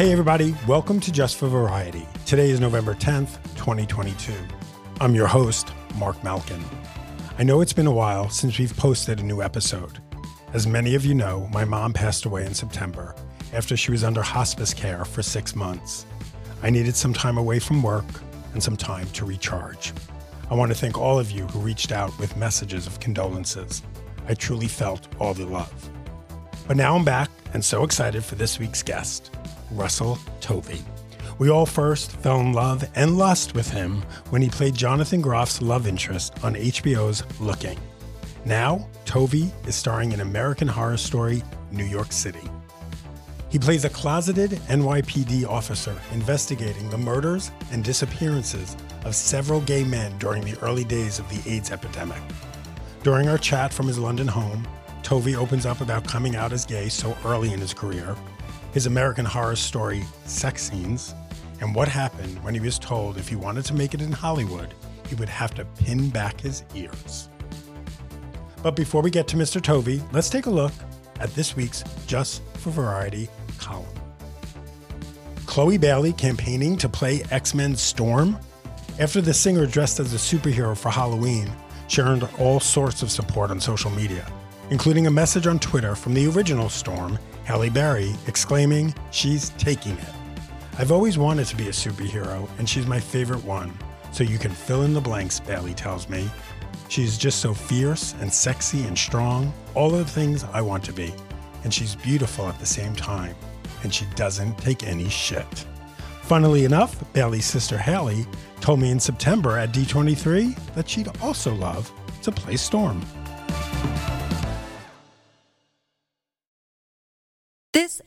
Hey everybody, welcome to Just for Variety. Today is November 10th, 2022. I'm your host, Mark Malkin. I know it's been a while since we've posted a new episode. As many of you know, my mom passed away in September after she was under hospice care for 6 months. I needed some time away from work and some time to recharge. I want to thank all of you who reached out with messages of condolences. I truly felt all the love. But now I'm back and so excited for this week's guest, Russell Tovey. We all first fell in love and lust with him when he played Jonathan Groff's love interest on HBO's Looking. Now, Tovey is starring in American Horror Story, New York City. He plays a closeted NYPD officer investigating the murders and disappearances of several gay men during the early days of the AIDS epidemic. During our chat from his London home, Tovey opens up about coming out as gay so early in his career, his American Horror Story sex scenes, and what happened when he was told if he wanted to make it in Hollywood, he would have to pin back his ears. But before we get to Mr. Tovey, let's take a look at this week's Just for Variety column. Chloe Bailey campaigning to play X-Men Storm? After the singer dressed as a superhero for Halloween, she earned all sorts of support on social media, including a message on Twitter from the original Storm, Halle Berry, exclaiming, "She's taking it. I've always wanted to be a superhero, and she's my favorite one. So you can fill in the blanks," Bailey tells me. "She's just so fierce and sexy and strong, all of the things I want to be. And she's beautiful at the same time, and she doesn't take any shit." Funnily enough, Bailey's sister Halle told me in September at D23 that she'd also love to play Storm. This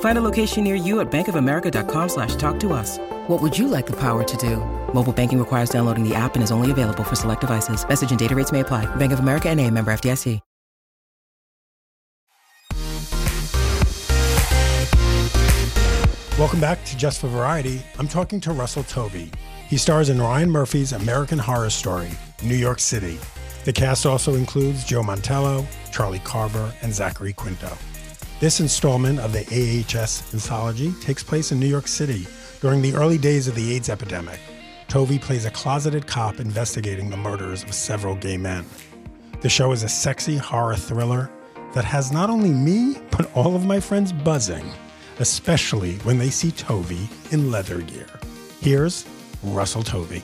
Find a location near you at bankofamerica.com/talktous. What would you like the power to do? Mobile banking requires downloading the app and is only available for select devices. Message and data rates may apply. Bank of America N.A., member FDIC. Welcome back to Just for Variety. I'm talking to Russell Tovey. He stars in Ryan Murphy's American Horror Story, New York City. The cast also includes Joe Mantello, Charlie Carver, and Zachary Quinto. This installment of the AHS anthology takes place in New York City during the early days of the AIDS epidemic. Tovey plays a closeted cop investigating the murders of several gay men. The show is a sexy horror thriller that has not only me, but all of my friends buzzing, especially when they see Tovey in leather gear. Here's Russell Tovey.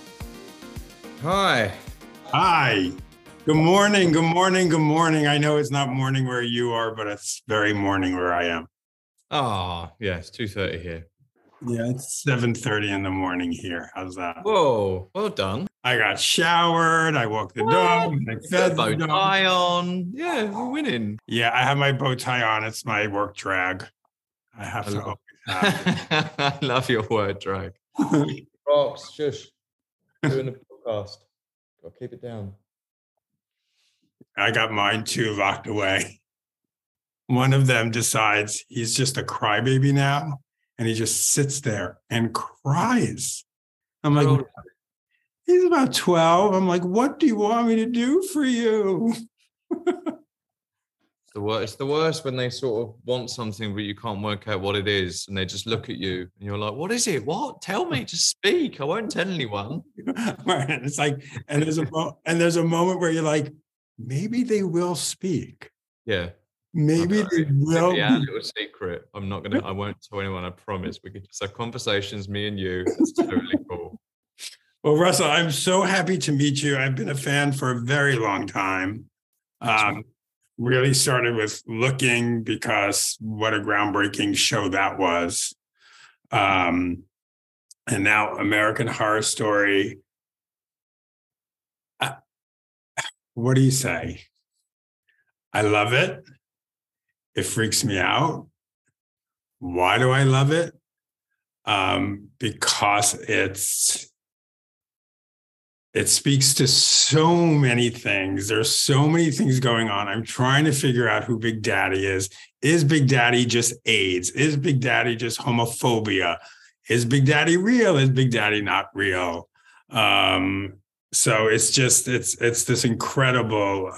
Hi. Hi. Good morning, good morning, good morning. I know it's not morning where you are, but it's very morning where I am. Oh, yeah, it's 2:30 here. Yeah, it's 7:30 in the morning here. How's that? Whoa, well done. I got showered, I walked the dog, I fed the dog. Tie on. Yeah, we're winning. Yeah, I have my bow tie on. It's my work drag. I have to go. I love your word drag. Rocks, shush. Doing the podcast. I'll keep it down. I got mine too locked away. One of them decides he's just a crybaby now, and he just sits there and cries. I'm like, he's about 12. I'm like, what do you want me to do for you? It's the worst when they sort of want something, but you can't work out what it is. And they just look at you and you're like, what is it? What? Tell me, just speak. I won't tell anyone. Right. It's like, and there's a moment where you're like, maybe they will speak. Yeah. Maybe they will. Yeah, little secret. I won't tell anyone. I promise. We could just have conversations, me and you. It's totally cool. Well, Russell, I'm so happy to meet you. I've been a fan for a very long time. really started with Looking, because what a groundbreaking show that was. And now American Horror Story. What do you say? I love it. It freaks me out. Why do I love it? Because it speaks to so many things. There's so many things going on. I'm trying to figure out who Big Daddy is. Is Big Daddy just AIDS? Is Big Daddy just homophobia? Is Big Daddy real? Is Big Daddy not real? So it's just, it's this incredible,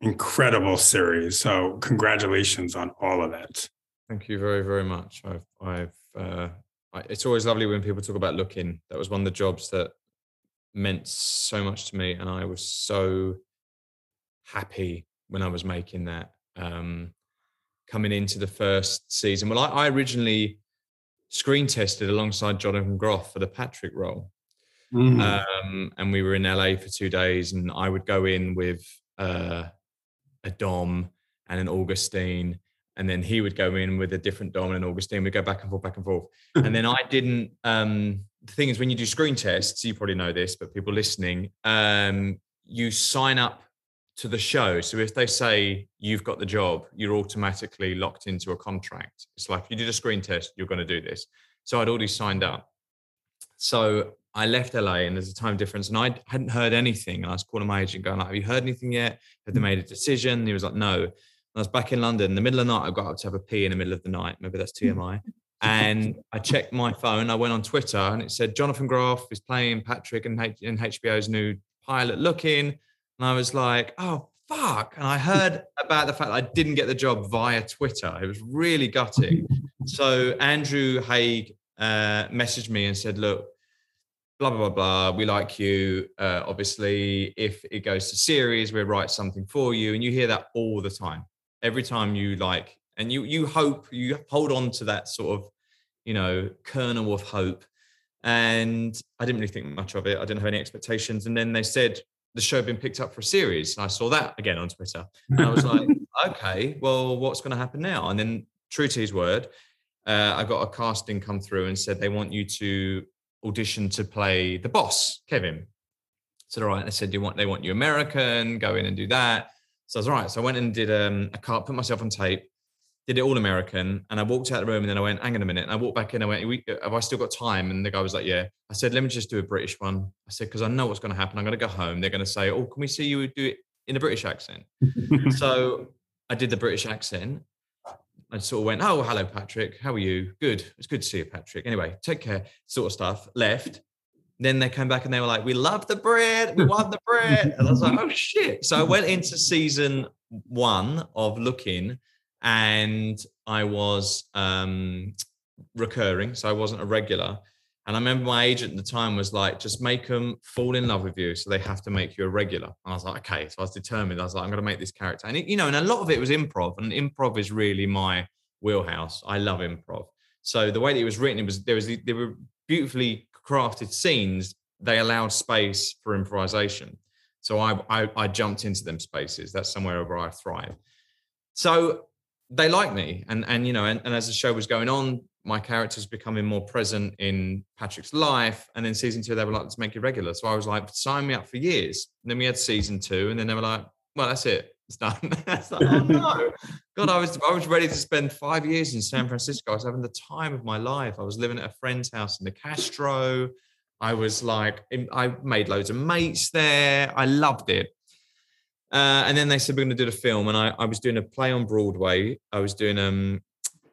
incredible series. So congratulations on all of it. Thank you very, very much. It's always lovely when people talk about Looking. That was one of the jobs that meant so much to me. And I was so happy when I was making that, coming into the first season. Well, I originally screen tested alongside Jonathan Groff for the Patrick role. Mm-hmm. And we were in LA for 2 days, and I would go in with a Dom and an Augustine, and then he would go in with a different Dom and an Augustine. We'd go back and forth. And then I didn't, the thing is, when you do screen tests, you probably know this, but people listening, you sign up to the show. So if they say you've got the job, you're automatically locked into a contract. It's like, if you did a screen test, you're going to do this. So I'd already signed up. So I left LA, and there's a time difference, and I hadn't heard anything. And I was calling my agent going, like, have you heard anything yet? Have they made a decision? And he was like, no. And I was back in London in the middle of the night. I got up to have a pee in the middle of the night. Maybe that's TMI. And I checked my phone. I went on Twitter, and it said Jonathan Groff is playing Patrick in HBO's new pilot Looking. And I was like, oh, fuck. And I heard about the fact that I didn't get the job via Twitter. It was really gutting. So Andrew Haig messaged me and said, look, blah, blah, blah, blah. We like you. Obviously, if it goes to series, we'll write something for you. And you hear that all the time. Every time you like, and you hope, you hold on to that sort of, you know, kernel of hope. And I didn't really think much of it. I didn't have any expectations. And then they said the show had been picked up for a series. And I saw that again on Twitter. And I was like, okay, well, what's going to happen now? And then, true to his word, I got a casting come through and said, they want you to audition to play the boss, Kevin. So all right, I said, they want you American, go in and do that. So I was all right. So I went and did a card, put myself on tape, did it all American, and I walked out the room, and then I went, hang on a minute. And I walked back in, I went, have I still got time? And the guy was like, yeah. I said, let me just do a British one. I said, because I know what's going to happen. I'm going to go home. They're going to say, oh, can we see you do it in a British accent? So I did the British accent. I sort of went, oh, hello, Patrick. How are you? Good. It's good to see you, Patrick. Anyway, take care, sort of stuff. Left. Then they came back and they were like, we love the bread. We want the bread. And I was like, oh, shit. So I went into season one of Looking, and I was recurring. So I wasn't a regular. And I remember my agent at the time was like, just make them fall in love with you. So they have to make you a regular. And I was like, okay. So I was determined. I was like, I'm going to make this character. And, and a lot of it was improv. And improv is really my wheelhouse. I love improv. So the way that it was written, there were beautifully crafted scenes. They allowed space for improvisation. So I jumped into them spaces. That's somewhere where I thrive. So they liked me. And as the show was going on, my character's becoming more present in Patrick's life. And then season two, they were like, let's make it regular. So I was like, sign me up for years. And then we had season two, and then they were like, well, that's it. It's done. It's like, oh no. God, I was ready to spend 5 years in San Francisco. I was having the time of my life. I was living at a friend's house in the Castro. I was like, I made loads of mates there. I loved it. And then they said, we're going to do the film. And I was doing a play on Broadway. I was doing,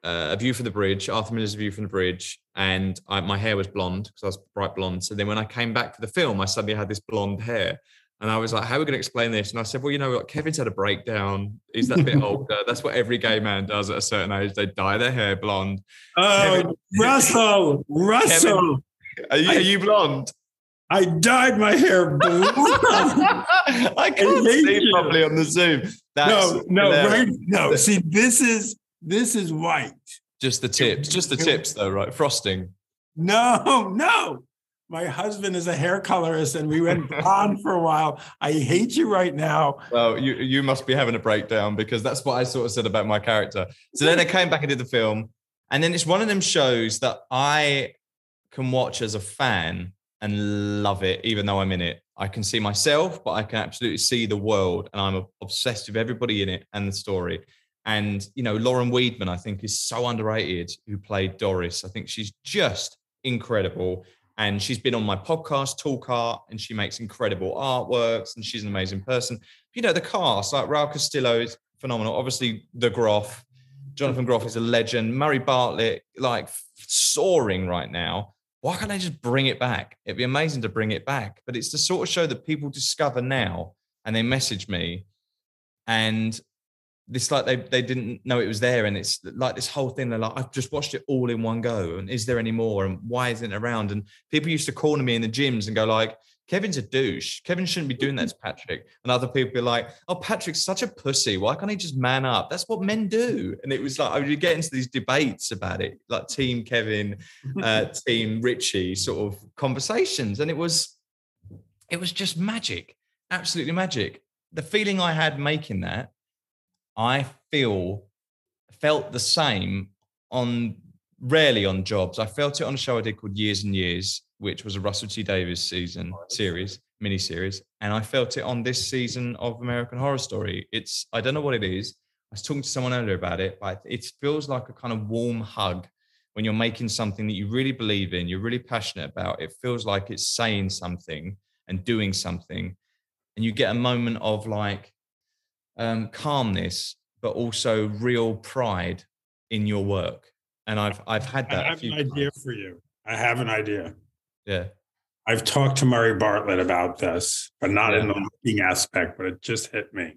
A View from the Bridge, Arthur Miller's A View from the Bridge, and my hair was blonde because I was bright blonde. So then when I came back for the film, I suddenly had this blonde hair, and I was like, how are we going to explain this? And I said, well, like, Kevin's had a breakdown. He's that bit older. That's what every gay man does at a certain age. They dye their hair blonde. Oh, Kevin, Russell! Kevin, are you blonde? I dyed my hair blonde. I can't see you properly on the Zoom. See, this is white. Just the tips though, right? Frosting. No. My husband is a hair colorist, and we went blonde for a while. I hate you right now. Well, you must be having a breakdown, because that's what I sort of said about my character. So then I came back and did the film. And then it's one of them shows that I can watch as a fan and love it, even though I'm in it. I can see myself, but I can absolutely see the world. And I'm obsessed with everybody in it and the story. And, you know, Lauren Wiedman, I think, is so underrated, who played Doris. I think she's just incredible. And she's been on my podcast, Talk Art, and she makes incredible artworks, and she's an amazing person. You know, the cast, like Raul Castillo is phenomenal. Obviously, the Groff, Jonathan Groff is a legend. Murray Bartlett, like, soaring right now. Why can't they just bring it back? It'd be amazing to bring it back. But it's the sort of show that people discover now, and they message me. And it's like they didn't know it was there. And it's like this whole thing. They're like, I've just watched it all in one go. And is there any more? And why isn't it around? And people used to corner me in the gyms and go like, Kevin's a douche. Kevin shouldn't be doing that to Patrick. And other people be like, oh, Patrick's such a pussy. Why can't he just man up? That's what men do. And it was like, I would get into these debates about it, like team Kevin, team Richie sort of conversations. And it was just magic. Absolutely magic. The feeling I had making that, I felt the same rarely on jobs. I felt it on a show I did called Years and Years, which was a Russell T. Davies mini series. And I felt it on this season of American Horror Story. I don't know what it is. I was talking to someone earlier about it, but it feels like a kind of warm hug when you're making something that you really believe in, you're really passionate about. It feels like it's saying something and doing something. And you get a moment of like, calmness, but also real pride in your work. And I've had that. I have an idea for you. I have an idea. Yeah. I've talked to Murray Bartlett about this, but not in the looking aspect, but it just hit me.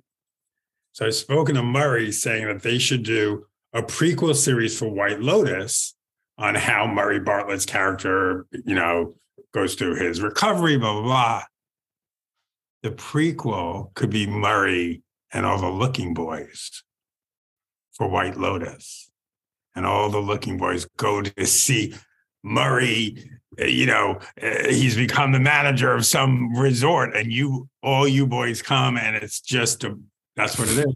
So I've spoken to Murray saying that they should do a prequel series for White Lotus on how Murray Bartlett's character, you know, goes through his recovery, blah, blah, blah. The prequel could be Murray and all the looking boys for White Lotus. And all the looking boys go to see Murray, you know, he's become the manager of some resort, and all you boys come, and it's just, that's what it is.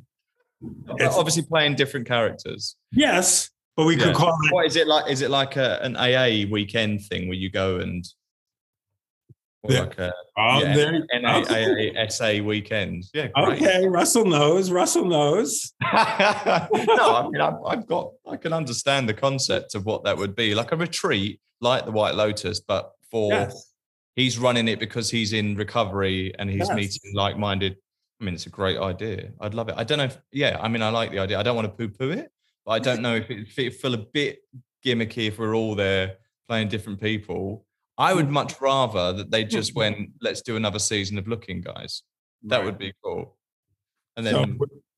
It's obviously playing different characters. Yes, but we could call it. What is it like? Is it like an AA weekend thing where you go and, like NAASA weekend. Yeah, great. Okay, Russell knows. No, I mean, I can understand the concept of what that would be, like a retreat, like the White Lotus, but he's running it because he's in recovery and he's meeting like-minded. I mean, it's a great idea. I'd love it. I don't know if, I mean, I like the idea. I don't want to poo-poo it, but I don't know if it'd feel a bit gimmicky if we're all there playing different people. I would much rather that they just went, let's do another season of Looking, guys. That would be cool. And then, so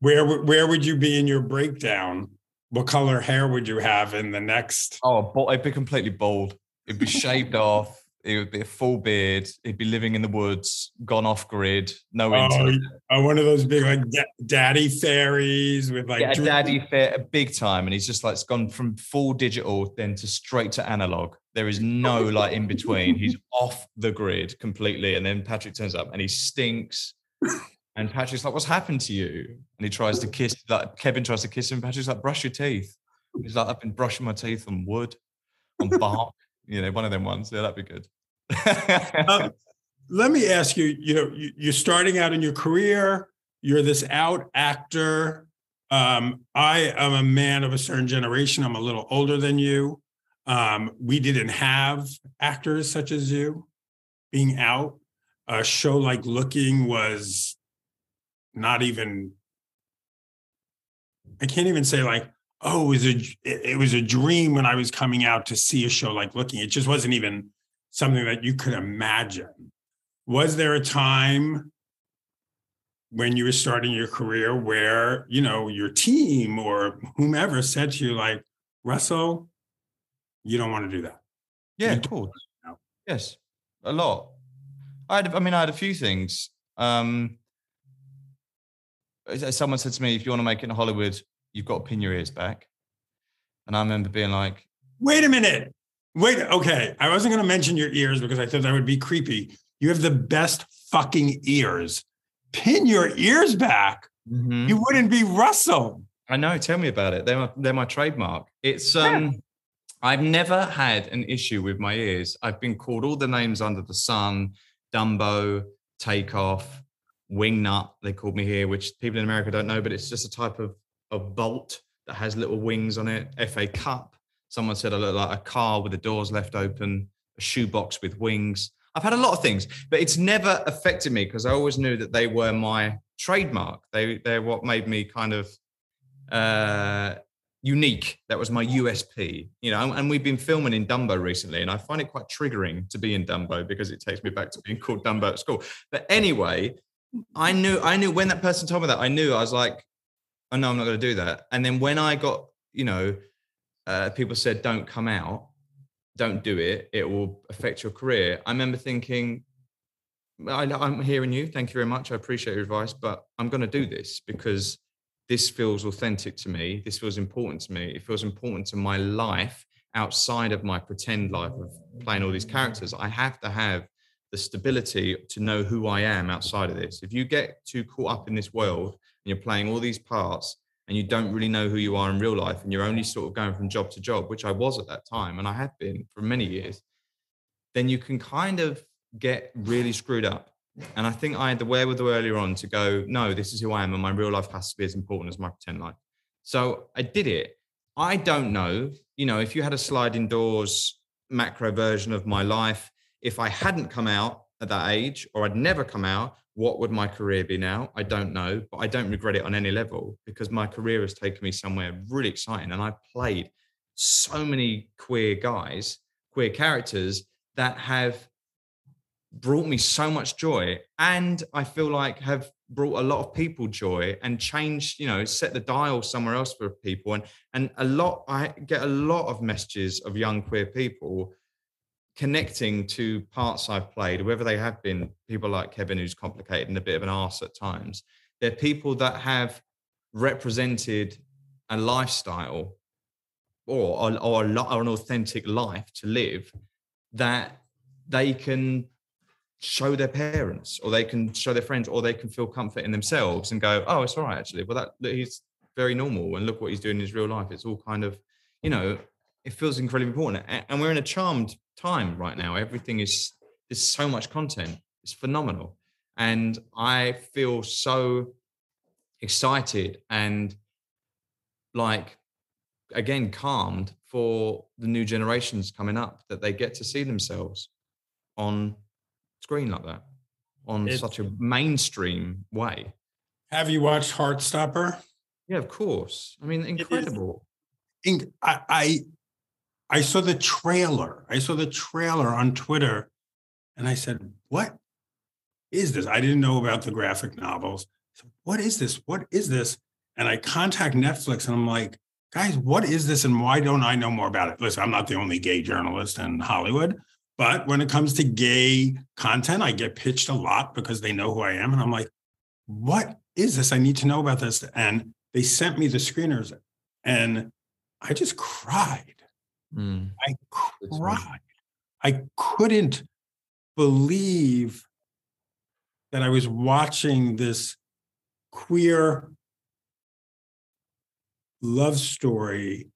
where would you be in your breakdown? What color hair would you have in the next? Oh, it'd be completely bald. It'd be shaved off. It would be a full beard. It'd be living in the woods, gone off grid, no internet. Oh, one of those big like daddy fairies with like a daddy fair, big time. And he's just like, it's gone from full digital then to straight to analog. There is no like in between. He's off the grid completely. And then Patrick turns up and he stinks. And Patrick's like, what's happened to you? And he tries to kiss, like Kevin tries to kiss him. Patrick's like, brush your teeth. He's like, I've been brushing my teeth on wood, on bark. You know, one of them ones. Yeah, that'd be good. Let me ask you, you know, you're starting out in your career. You're this out actor. I am a man of a certain generation. I'm a little older than you. We didn't have actors such as you being out. A show like Looking was not even, I can't even say like, oh, it was a dream when I was coming out to see a show like Looking. It just wasn't even something that you could imagine. Was there a time when you were starting your career where, you know, your team or whomever said to you, like, Russell, you don't want to do that? Yeah, of course. Yes, a lot. I had a few things. Someone said to me, if you want to make it in Hollywood, you've got to pin your ears back. And I remember being like, wait a minute, Wait, okay. I wasn't going to mention your ears because I thought that would be creepy. You have the best fucking ears. Pin your ears back. Mm-hmm. You wouldn't be Russell. I know. Tell me about it. They're my trademark. It's yeah. I've never had an issue with my ears. I've been called all the names under the sun, Dumbo, Takeoff, Wingnut, they called me here, which people in America don't know, but it's just a type of bolt that has little wings on it. FA Cup. Someone said I look like a car with the doors left open, a shoebox with wings. I've had a lot of things, but it's never affected me because I always knew that they were my trademark. They're what made me kind of unique. That was my USP, you know, and we've been filming in Dumbo recently, and I find it quite triggering to be in Dumbo because it takes me back to being called Dumbo at school. But anyway, I knew when that person told me that, I was like, oh, no, I'm not going to do that. And then when I got, people said, don't come out, don't do it. It will affect your career. I remember thinking, I'm hearing you. Thank you very much. I appreciate your advice, but I'm going to do this because this feels authentic to me. This feels important to me. It feels important to my life outside of my pretend life of playing all these characters. I have to have the stability to know who I am outside of this. If you get too caught up in this world and you're playing all these parts and you don't really know who you are in real life and you're only sort of going from job to job, which I was at that time and I have been for many years, then you can kind of get really screwed up. And I think I had the wherewithal earlier on to go, no, this is who I am and my real life has to be as important as my pretend life. So I did it. I don't know, if you had a sliding doors macro version of my life, if I hadn't come out at that age or I'd never come out, what would my career be now? I don't know, but I don't regret it on any level because my career has taken me somewhere really exciting. And I've played so many queer characters that have brought me so much joy. And I feel like have brought a lot of people joy and changed, set the dial somewhere else for people. And I get a lot of messages of young queer people connecting to parts I've played, whether they have been people like Kevin, who's complicated and a bit of an arse at times. They're people that have represented a lifestyle or an authentic life to live that they can show their parents or they can show their friends or they can feel comfort in themselves and go, oh, it's all right, actually. Well, that he's very normal and look what he's doing in his real life. It's all kind of, it feels incredibly important. And we're in a charmed time right now. Everything is, there's so much content. It's phenomenal. And I feel so excited and calmed for the new generations coming up that they get to see themselves on screen like that, such a mainstream way. Have you watched Heartstopper? Yeah, of course. I mean, incredible. I saw the trailer. I saw the trailer on Twitter and I said, what is this? I didn't know about the graphic novels. I said, what is this? And I contact Netflix and I'm like, guys, what is this? And why don't I know more about it? Listen, I'm not the only gay journalist in Hollywood, but when it comes to gay content, I get pitched a lot because they know who I am. And I'm like, what is this? I need to know about this. And they sent me the screeners and I just cried. Mm. I cried. I couldn't believe that I was watching this queer love story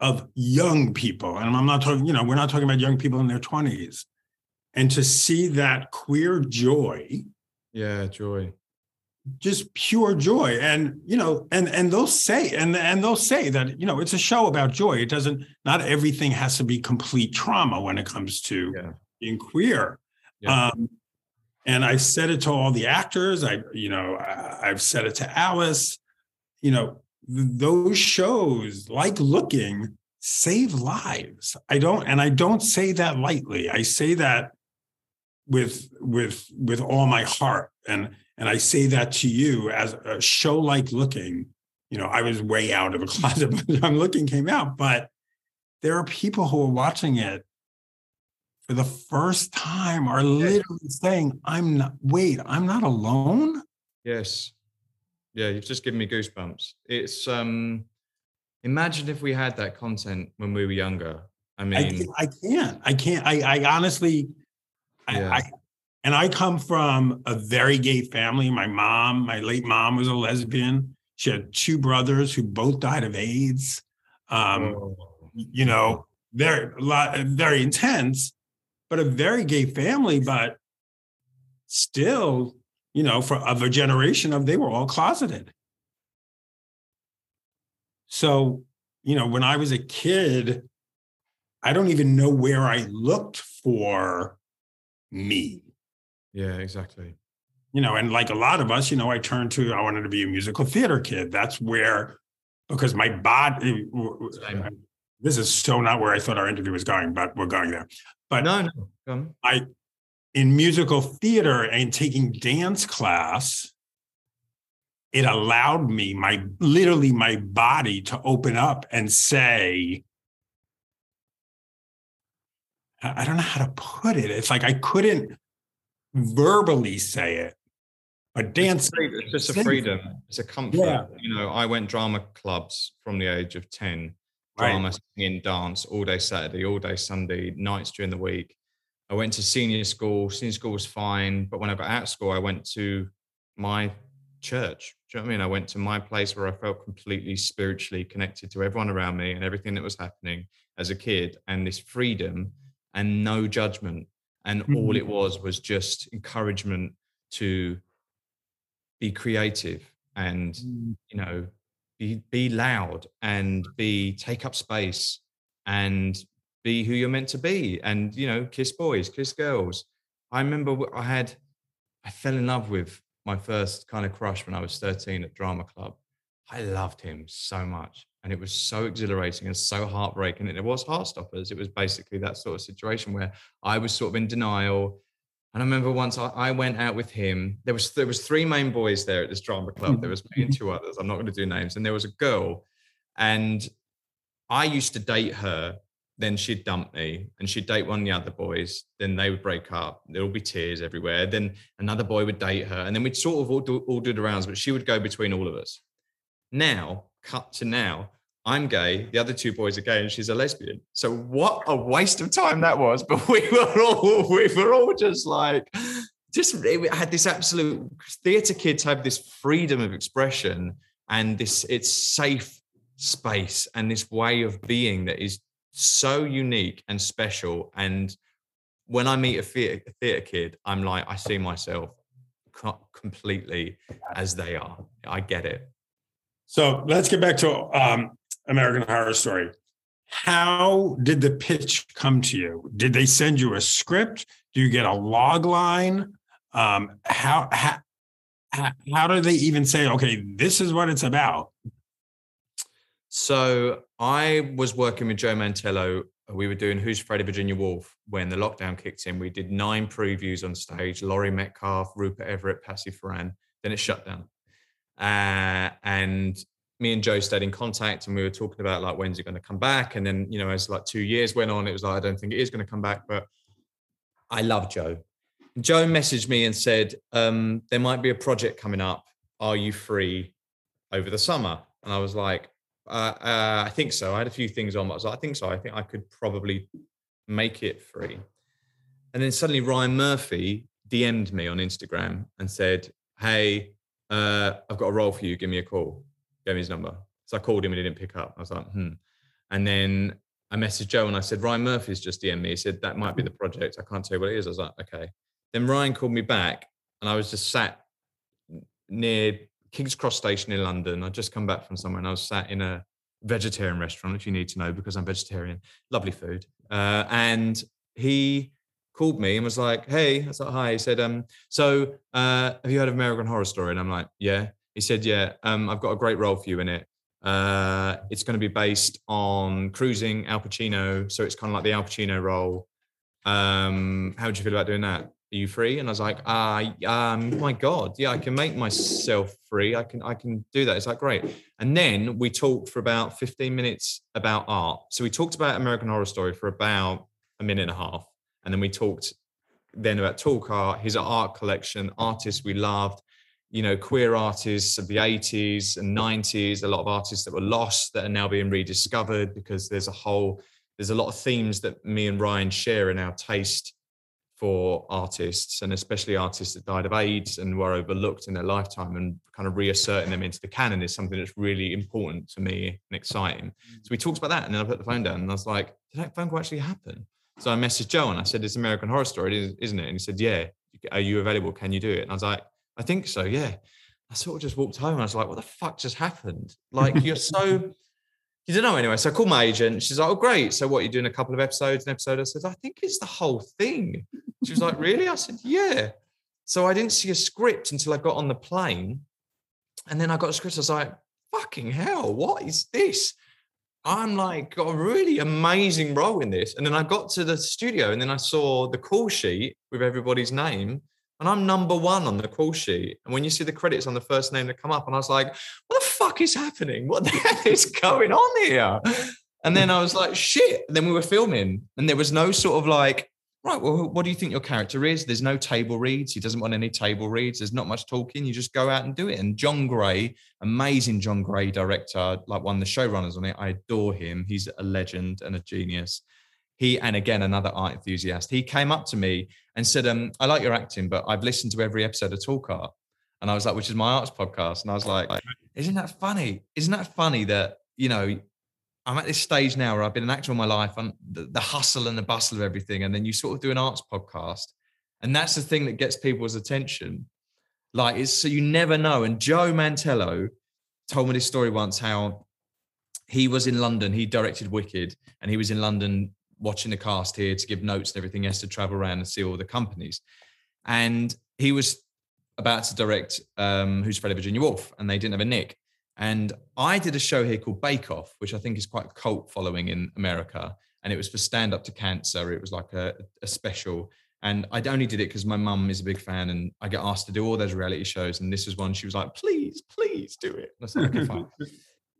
of young people. And I'm not talking, we're not talking about young people in their 20s. And to see that queer joy. Yeah, joy. Just pure joy. And, and they'll say, and they'll say that, it's a show about joy. It doesn't, not everything has to be complete trauma when it comes to being queer. Yeah. And I've said it to all the actors. I've said it to Alice, those shows like Looking save lives. I don't say that lightly. I say that with all my heart. And I say that to you as a show like Looking, I was way out of a closet by the time Looking came out, but there are people who are watching it for the first time are literally saying, I'm not alone. Yes. Yeah. You've just given me goosebumps. It's, imagine if we had that content when we were younger I mean, I honestly, and I come from a very gay family. My mom, my late mom, was a lesbian. She had two brothers who both died of AIDS. You know, very intense, but a very gay family. But still, you know, for of a generation of, they were all closeted. So, you know, when I was a kid, I don't even know where I looked for me. Yeah, exactly. You know, and like a lot of us, you know, I wanted to be a musical theater kid. That's where, because my body, this is so not where I thought our interview was going, but we're going there. But no. In musical theater and taking dance class, it allowed me, my body to open up and say, I don't know how to put it. It's like I couldn't verbally say it, but dance. It's just a freedom. It's a comfort. Yeah. You know, I went drama clubs from the age of 10. Drama, singing, dance, all day Saturday, all day Sunday, nights during the week. I went to senior school. Senior school was fine, but when I got out of school, I went to my church. Do you know what I mean? I went to my place where I felt completely spiritually connected to everyone around me and everything that was happening as a kid, and this freedom and no judgment. And all it was just encouragement to be creative and, you know, be loud and take up space and be who you're meant to be. And, you know, kiss boys, kiss girls. I remember I fell in love with my first kind of crush when I was 13 at drama club. I loved him so much. And it was so exhilarating and so heartbreaking. And it was Heartstoppers. It was basically that sort of situation where I was sort of in denial. And I remember once I went out with him. There was three main boys there at this drama club. There was me and two others. I'm not going to do names. And there was a girl. And I used to date her. Then she'd dump me. And she'd date one of the other boys. Then they would break up. There would be tears everywhere. Then another boy would date her. And then we'd sort of all do the rounds. But she would go between all of us. Now, cut to now, I'm gay, the other two boys are gay, and she's a lesbian. So what a waste of time that was. But we were all just like, we had this absolute, theatre kids have this freedom of expression and it's safe space and this way of being that is so unique and special. And when I meet a theatre kid, I'm like, I see myself completely as they are. I get it. So let's get back to American Horror Story. How did the pitch come to you? Did they send you a script? Do you get a log line? How do they even say, okay, this is what it's about? So I was working with Joe Mantello. We were doing Who's Afraid of Virginia Woolf when the lockdown kicked in. We did 9 previews on stage, Laurie Metcalf, Rupert Everett, Patsy Ferran. Then it shut down. And me and Joe stayed in contact, and we were talking about like, when's it going to come back? And then, you know, as like 2 years went on, it was like, I don't think it is going to come back, but I love Joe. And Joe messaged me and said, there might be a project coming up. Are you free over the summer? And I was like, I think so. I had a few things on, but I was like, I think so. I think I could probably make it free. And then suddenly Ryan Murphy DM'd me on Instagram and said, hey, I've got a role for you. Give me a call. Gave me his number. So I called him and he didn't pick up. I was like, And then I messaged Joe and I said, Ryan Murphy's just DM'd me. He said, that might be the project. I can't tell you what it is. I was like, okay. Then Ryan called me back and I was just sat near King's Cross Station in London. I'd just come back from somewhere and I was sat in a vegetarian restaurant, if you need to know, because I'm vegetarian. Lovely food. And he called me and was like, hey. I was like, hi. He said, have you heard of American Horror Story? And I'm like, yeah. He said, yeah, I've got a great role for you in it. It's going to be based on cruising Al Pacino. So it's kind of like the Al Pacino role. How would you feel about doing that? Are you free? And I was like, my God, yeah, I can make myself free. I can do that. It's like, great. And then we talked for about 15 minutes about art. So we talked about American Horror Story for about a minute and a half. And then we talked then about Talk Art, his art collection, artists we loved, you know, queer artists of the 80s and 90s, a lot of artists that were lost that are now being rediscovered because there's a whole there's a lot of themes that me and Ryan share in our taste for artists, and especially artists that died of AIDS and were overlooked in their lifetime, and kind of reasserting them into the canon is something that's really important to me and exciting. So we talked about that, and then I put the phone down and I was like, did that phone call actually happen? So I messaged Joe and I said, it's American Horror Story, isn't it? And he said, yeah. Are you available? Can you do it? And I was like, I think so, yeah. I sort of just walked home and I was like, what the fuck just happened? Like, you're so... You don't know. Anyway, so I called my agent. She's like, oh, great. So what, you're doing a couple of episodes? An episode? I said, I think it's the whole thing. She was like, really? I said, yeah. So I didn't see a script until I got on the plane. And then I got a script. I was like, fucking hell, what is this? I'm like, got a really amazing role in this. And then I got to the studio and then I saw the call sheet with everybody's name. And I'm number one on the call sheet. And when you see the credits on the first name that come up, and I was like, what the fuck is happening? What the hell is going on here? And then I was like, shit. And then we were filming and there was no sort of like, right, well, what do you think your character is? There's no table reads. He doesn't want any table reads. There's not much talking. You just go out and do it. And John Gray, amazing John Gray director, like one of the showrunners on it. I adore him. He's a legend and a genius. He, and again, another art enthusiast, he came up to me and said, I like your acting, but I've listened to every episode of Talk Art. And I was like, which is my arts podcast. And I was like, isn't that funny? Isn't that funny that, you know, I'm at this stage now where I've been an actor all my life, and the hustle and the bustle of everything. And then you sort of do an arts podcast. And that's the thing that gets people's attention. Like, it's so you never know. And Joe Mantello told me this story once, how he was in London. He directed Wicked, and he was in London watching the cast here to give notes and everything. He has to travel around and see all the companies. And he was about to direct Who's Afraid of Virginia Woolf, and they didn't have a nick. And I did a show here called Bake Off, which I think is quite a cult following in America. And it was for Stand Up to Cancer. It was like a special. And I only did it because my mum is a big fan and I get asked to do all those reality shows. And this was one she was like, please, please do it. And I said, okay, fine.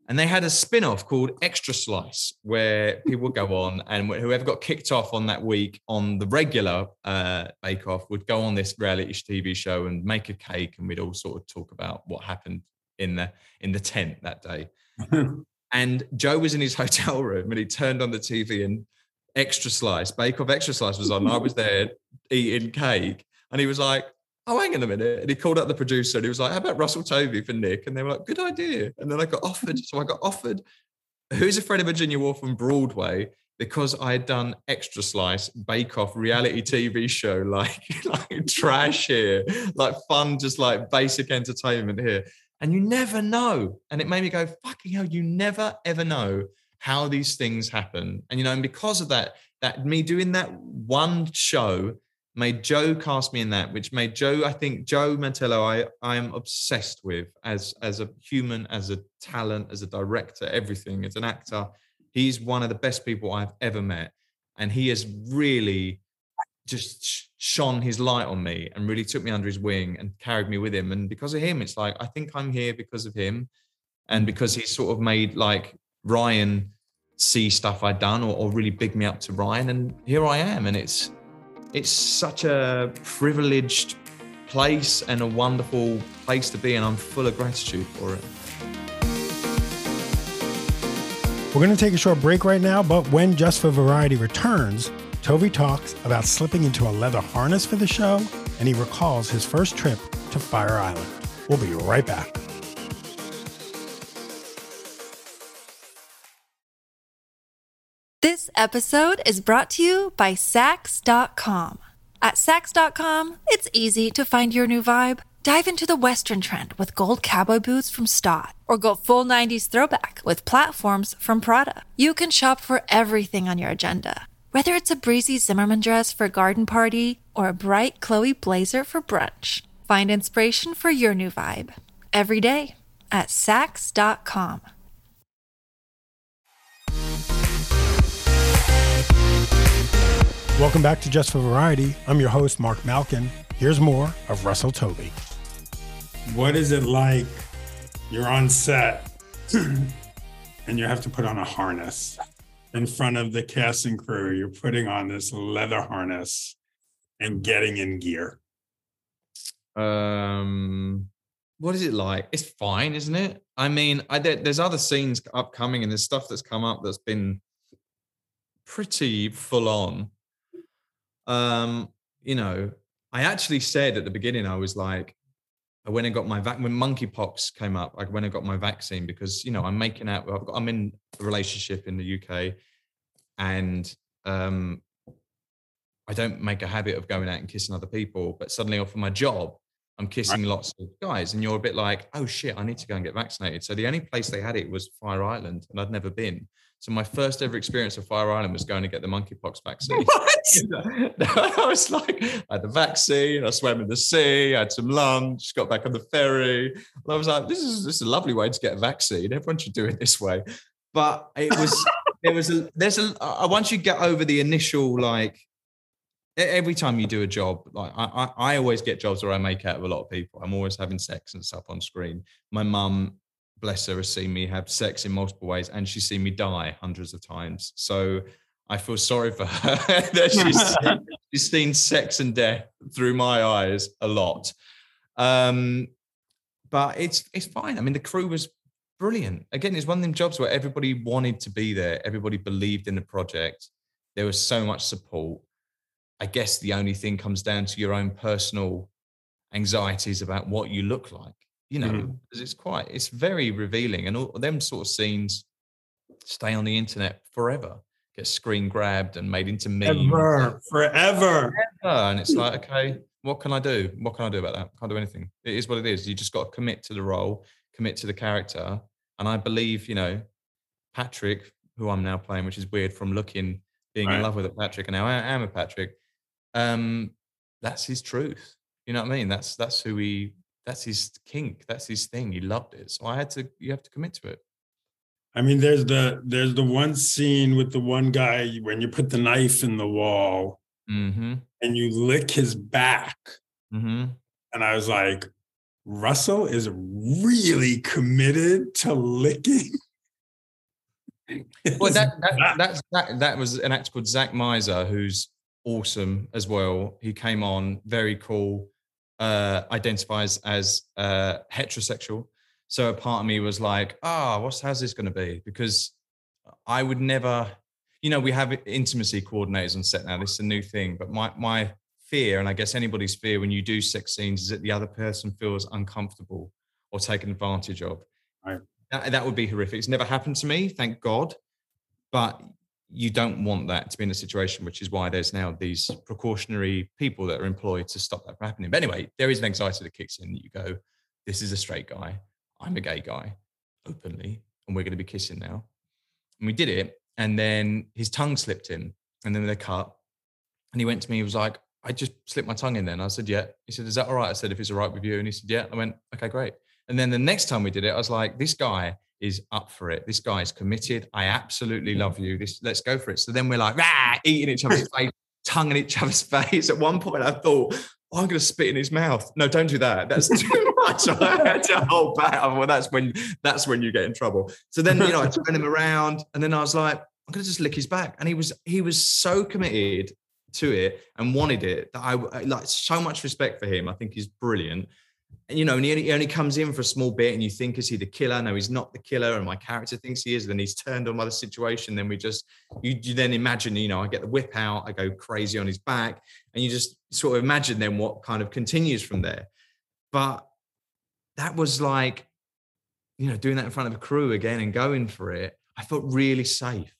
And they had a spin-off called Extra Slice, where people would go on, and whoever got kicked off on that week on the regular Bake Off would go on this reality TV show and make a cake, and we'd all sort of talk about what happened in the tent that day. And Joe was in his hotel room, and he turned on the TV, and Extra Slice, Bake Off Extra Slice was on. I was there eating cake, and he was like, oh, hang on a minute. And he called up the producer and he was like, how about Russell Tovey for Nick? And they were like, good idea. And then I got offered. So I got offered Who's Afraid of Virginia Woolf from Broadway, because I had done Extra Slice, Bake Off, reality TV show, like trash here, like fun, just like basic entertainment here. And you never know. And it made me go, fucking hell, you never, ever know how these things happen. And, you know, and because of that me doing that one show, made Joe cast me in that, which made Joe, I think, Joe Mantello, I am obsessed with as a human, as a talent, as a director, everything, as an actor. He's one of the best people I've ever met. And he has really just shone his light on me and really took me under his wing and carried me with him. And because of him, it's like, I think I'm here because of him. And because he sort of made like Ryan see stuff I'd done or really big me up to Ryan. And here I am. And it's such a privileged place and a wonderful place to be, and I'm full of gratitude for it. We're going to take a short break right now, but when Just for Variety returns, Tovey talks about slipping into a leather harness for the show, and he recalls his first trip to Fire Island. We'll be right back. This episode is brought to you by Saks.com. At Saks.com, it's easy to find your new vibe. Dive into the Western trend with gold cowboy boots from Staud, or go full 90s throwback with platforms from Prada. You can shop for everything on your agenda, whether it's a breezy Zimmermann dress for a garden party or a bright Chloe blazer for brunch. Find inspiration for your new vibe every day at Saks.com. Welcome back to Just for Variety. I'm your host, Mark Malkin. Here's more of Russell Tovey. What is it like you're on set and you have to put on a harness in front of the cast and crew? You're putting on this leather harness and getting in gear. What is it like? It's fine, isn't it? I mean, there's other scenes upcoming and there's stuff that's come up that's been pretty full on. You know, I actually said at the beginning, I was like, I went and got my vaccine when monkeypox came up. I went and got my vaccine because, you know, I'm making out, I'm in a relationship in the UK, and I don't make a habit of going out and kissing other people, but suddenly off of my job, I'm kissing lots of guys, and you're a bit like, oh shit, I need to go and get vaccinated. So the only place they had it was Fire Island, and I'd never been. So my first ever experience of Fire Island was going to get the monkeypox vaccine. What? I was like, I had the vaccine, I swam in the sea, I had some lunch, got back on the ferry. And I was like, this is a lovely way to get a vaccine. Everyone should do it this way. But it was, once you get over the initial, like, every time you do a job, like I always get jobs where I make out with a lot of people. I'm always having sex and stuff on screen. My mum, bless her, has seen me have sex in multiple ways, and she's seen me die hundreds of times. So I feel sorry for her that she's seen sex and death through my eyes a lot. But it's fine. I mean, the crew was brilliant. Again, it's one of them jobs where everybody wanted to be there. Everybody believed in the project. There was so much support. I guess the only thing comes down to your own personal anxieties about what you look like, you know, because it's very revealing, and all them sort of scenes stay on the internet forever, get screen grabbed and made into memes. Forever. And it's like, okay, what can I do? What can I do about that? Can't do anything. It is what it is. You just got to commit to the role, commit to the character. And I believe, you know, Patrick, who I'm now playing, which is weird from Looking, being in love with a Patrick, and now I am a Patrick. That's his truth. You know what I mean? That's who he, that's his kink. That's his thing. He loved it. So you have to commit to it. I mean, there's the one scene with the one guy when you put the knife in the wall and you lick his back. And I was like, Russell is really committed to licking. Well, that was an actor called Zach Miser, who's awesome as well. He came on, very cool, identifies as heterosexual. So a part of me was like, how's this going to be? Because I would never, you know, we have intimacy coordinators on set now. This is a new thing. But my fear, and I guess anybody's fear when you do sex scenes, is that the other person feels uncomfortable or taken advantage of. Right. That would be horrific. It's never happened to me, thank God. But you don't want that to be in a situation, which is why there's now these precautionary people that are employed to stop that from happening. But anyway, there is an anxiety that kicks in that you go, this is a straight guy, I'm a gay guy, openly, and we're going to be kissing now. And we did it, and then his tongue slipped in, and then they cut. And he went to me, he was like, I just slipped my tongue in there. And I said, yeah. He said, is that all right? I said, if it's all right with you. And he said, yeah. I went, okay, great. And then the next time we did it, I was like, this guy is up for it. This guy is committed. I absolutely love you. Let's go for it. So then we're like, eating each other's face, tongue in each other's face. At one point I thought, I'm going to spit in his mouth. No, don't do that. That's too much. I had to hold back. Well, that's when you get in trouble. So then, you know, I turned him around, and then I was like, I'm going to just lick his back. And he was so committed to it and wanted it that I like so much respect for him. I think he's brilliant. And, you know, and he only comes in for a small bit, and you think, is he the killer? No, he's not the killer. And my character thinks he is. Then he's turned on by the situation. Then you then imagine, you know, I get the whip out, I go crazy on his back, and you just sort of imagine then what kind of continues from there. But that was like, you know, doing that in front of a crew again and going for it, I felt really safe.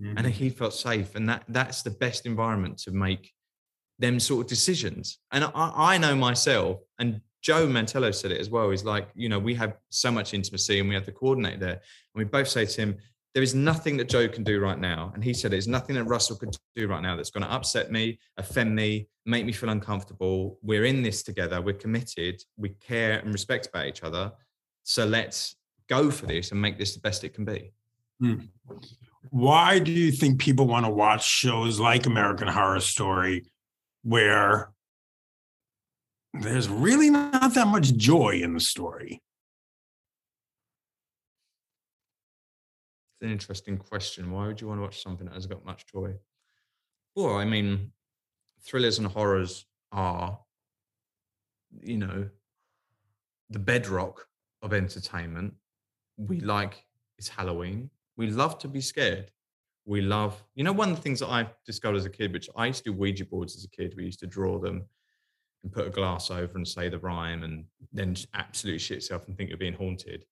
Mm-hmm. And he felt safe. And that's the best environment to make them sort of decisions. And I know myself, and Joe Mantello said it as well. He's like, you know, we have so much intimacy, and we have the coordinator there. And we both say to him, there is nothing that Joe can do right now. And he said, there's nothing that Russell could do right now that's going to upset me, offend me, make me feel uncomfortable. We're in this together. We're committed. We care and respect about each other. So let's go for this and make this the best it can be. Hmm. Why do you think people want to watch shows like American Horror Story, where there's really not that much joy in the story? It's an interesting question. Why would you want to watch something that has got much joy? Well, I mean, thrillers and horrors are, you know, the bedrock of entertainment. It's Halloween. We love to be scared. We love, you know, one of the things that I discovered as a kid, which I used to do Ouija boards as a kid, we used to draw them and put a glass over and say the rhyme and then just absolutely shit yourself and think you're being haunted.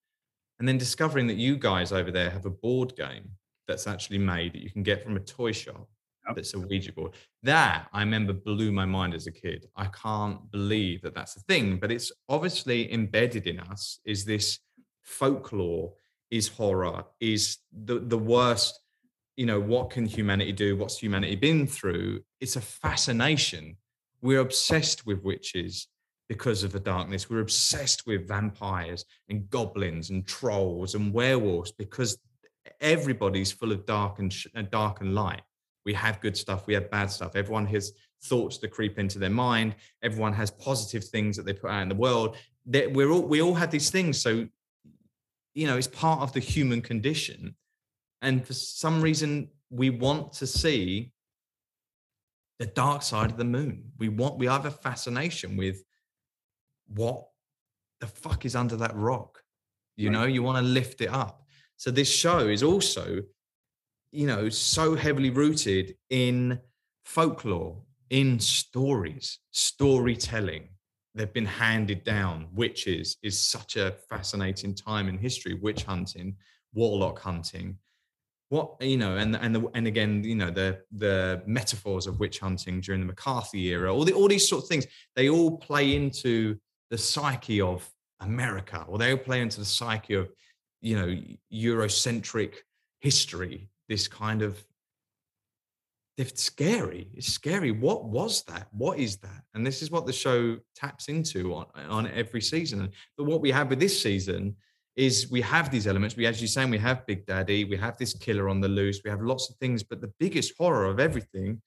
And then discovering that you guys over there have a board game that's actually made that you can get from a toy shop. Yep. That's a Ouija board. That, I remember, blew my mind as a kid. I can't believe that that's a thing, but it's obviously embedded in us, is this folklore, is horror, is the worst, you know, what can humanity do? What's humanity been through? It's a fascination. We're obsessed with witches because of the darkness. We're obsessed with vampires and goblins and trolls and werewolves because everybody's full of dark and light. We have good stuff. We have bad stuff. Everyone has thoughts that creep into their mind. Everyone has positive things that they put out in the world. We all have these things. So, you know, it's part of the human condition. And for some reason, we want to see the dark side of the moon. We have a fascination with what the fuck is under that rock. You know, you want to lift it up. So this show is also, you know, so heavily rooted in folklore, in stories, storytelling. They've been handed down. Witches is such a fascinating time in history. Witch hunting, warlock hunting. What, you know, and again, you know, the metaphors of witch hunting during the McCarthy era, all these sort of things, they all play into the psyche of America, or they all play into the psyche of, you know, Eurocentric history. This kind of, it's scary. It's scary. What was that? What is that? And this is what the show taps into on every season. But what we have with this season is we have these elements. We, as you're saying, we have Big Daddy, we have this killer on the loose, we have lots of things, but the biggest horror of everything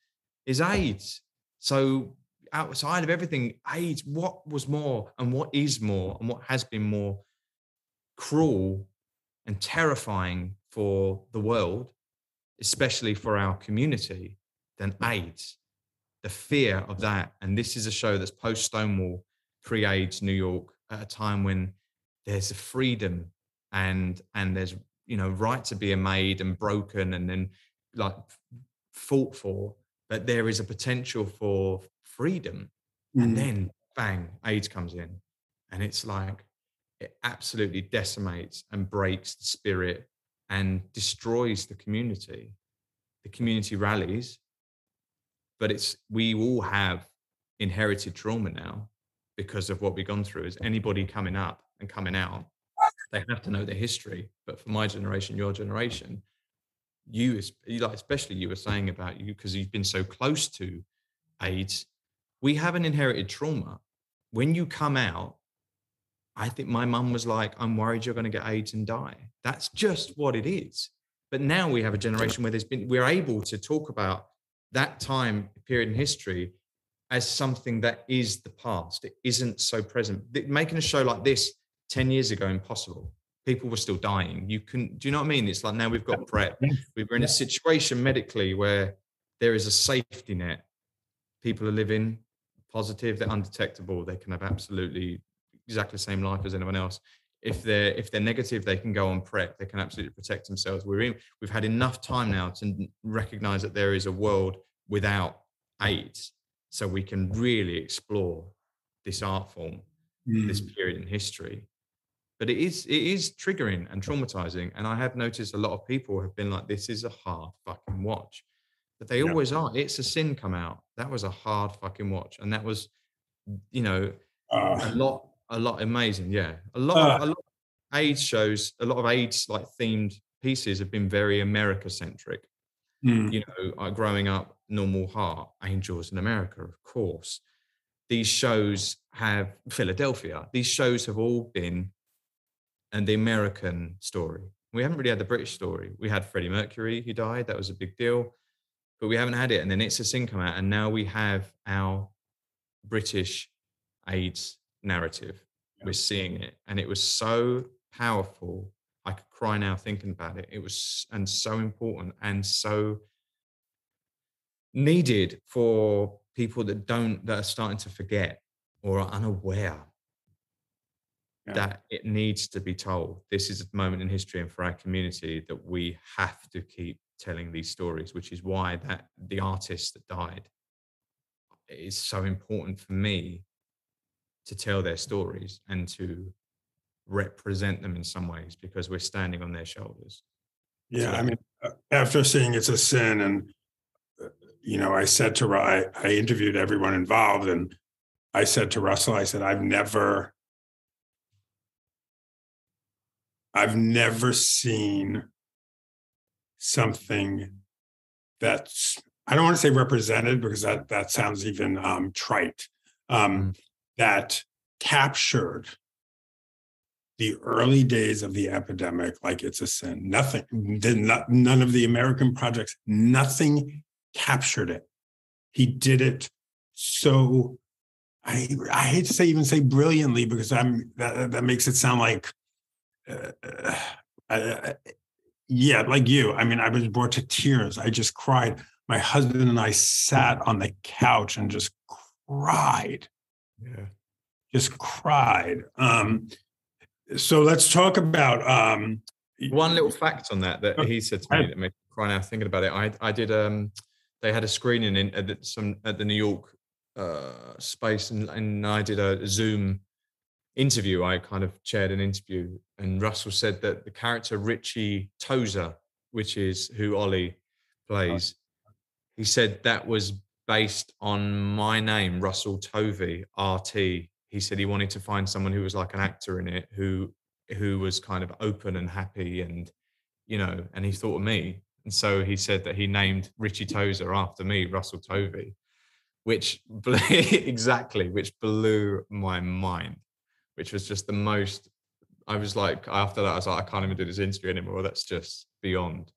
is AIDS. So outside of everything, AIDS, what was more and what is more and what has been more cruel and terrifying for the world, especially for our community, than AIDS, the fear of that. And this is a show that's post-Stonewall, pre-AIDS New York, at a time when there's a freedom and there's, you know, rights are being made and broken and then like fought for, but there is a potential for freedom. Mm. And then bang, AIDS comes in and it's like, it absolutely decimates and breaks the spirit and destroys the community. The community rallies, but it's, we all have inherited trauma now because of what we've gone through. Is anybody coming up and coming out, they have to know their history. But for my generation, your generation, you, like especially you were saying about you, because you've been so close to AIDS, we have an inherited trauma. When you come out, I think my mum was like, I'm worried you're going to get AIDS and die. That's just what it is. But now we have a generation where we're able to talk about that time period in history as something that is the past. It isn't so present. Making a show like this 10 years ago, impossible. People were still dying. You couldn't, do you know what I mean? It's like now we've got PrEP. We're in a situation medically where there is a safety net. People are living positive. They're undetectable. They can have absolutely exactly the same life as anyone else. If they're negative, they can go on PrEP. They can absolutely protect themselves. We've had enough time now to recognize that there is a world without AIDS. So we can really explore this art form, this period in history. But it is triggering and traumatizing. And I have noticed a lot of people have been like, this is a hard fucking watch. But they always are. It's a Sin come out. That was a hard fucking watch. And that was, you know, a lot amazing. Yeah. A lot of AIDS shows, a lot of AIDS like themed pieces have been very America centric. You know, growing up, Normal Heart, Angels in America, of course. These shows have Philadelphia. These shows have all been, and the American story. We haven't really had the British story. We had Freddie Mercury who died. That was a big deal, but we haven't had it. And then It's a Sin come out, and now we have our British AIDS narrative. Yeah. We're seeing it, and it was so powerful. I could cry now thinking about it. It was, and so important and so needed for people that are starting to forget or are unaware that it needs to be told. This is a moment in history and for our community that we have to keep telling these stories, which is why that the artist that died is so important for me, to tell their stories and to represent them in some ways, because we're standing on their shoulders. Yeah, so, I mean, after seeing It's a Sin, and you know, I said to Ryan, I interviewed everyone involved, and I said to Russell, I said, I've never seen something that's, I don't want to say represented, because that sounds even trite, that captured the early days of the epidemic like It's a Sin. None of the American projects, nothing captured it. He did it so, I hate to say brilliantly, because that makes it sound like, yeah, like you. I mean, I was brought to tears. I just cried. My husband and I sat on the couch and just cried. Yeah. Just cried. So let's talk about... one little fact on that he said to me that made me cry now thinking about it. I did... they had a screening at the New York space, and I did a Zoom interview. I kind of chaired an interview, and Russell said that the character Richie Tozer, which is who Ollie plays... Oh. He said that was based on my name, Russell Tovey, RT. He said he wanted to find someone who was like an actor in it, who was kind of open and happy, and, you know, and he thought of me. And so he said that he named Richie Tozer after me, Russell Tovey, which which blew my mind, which was just the most, I was like, after that, I was like, I can't even do this interview anymore. That's just beyond.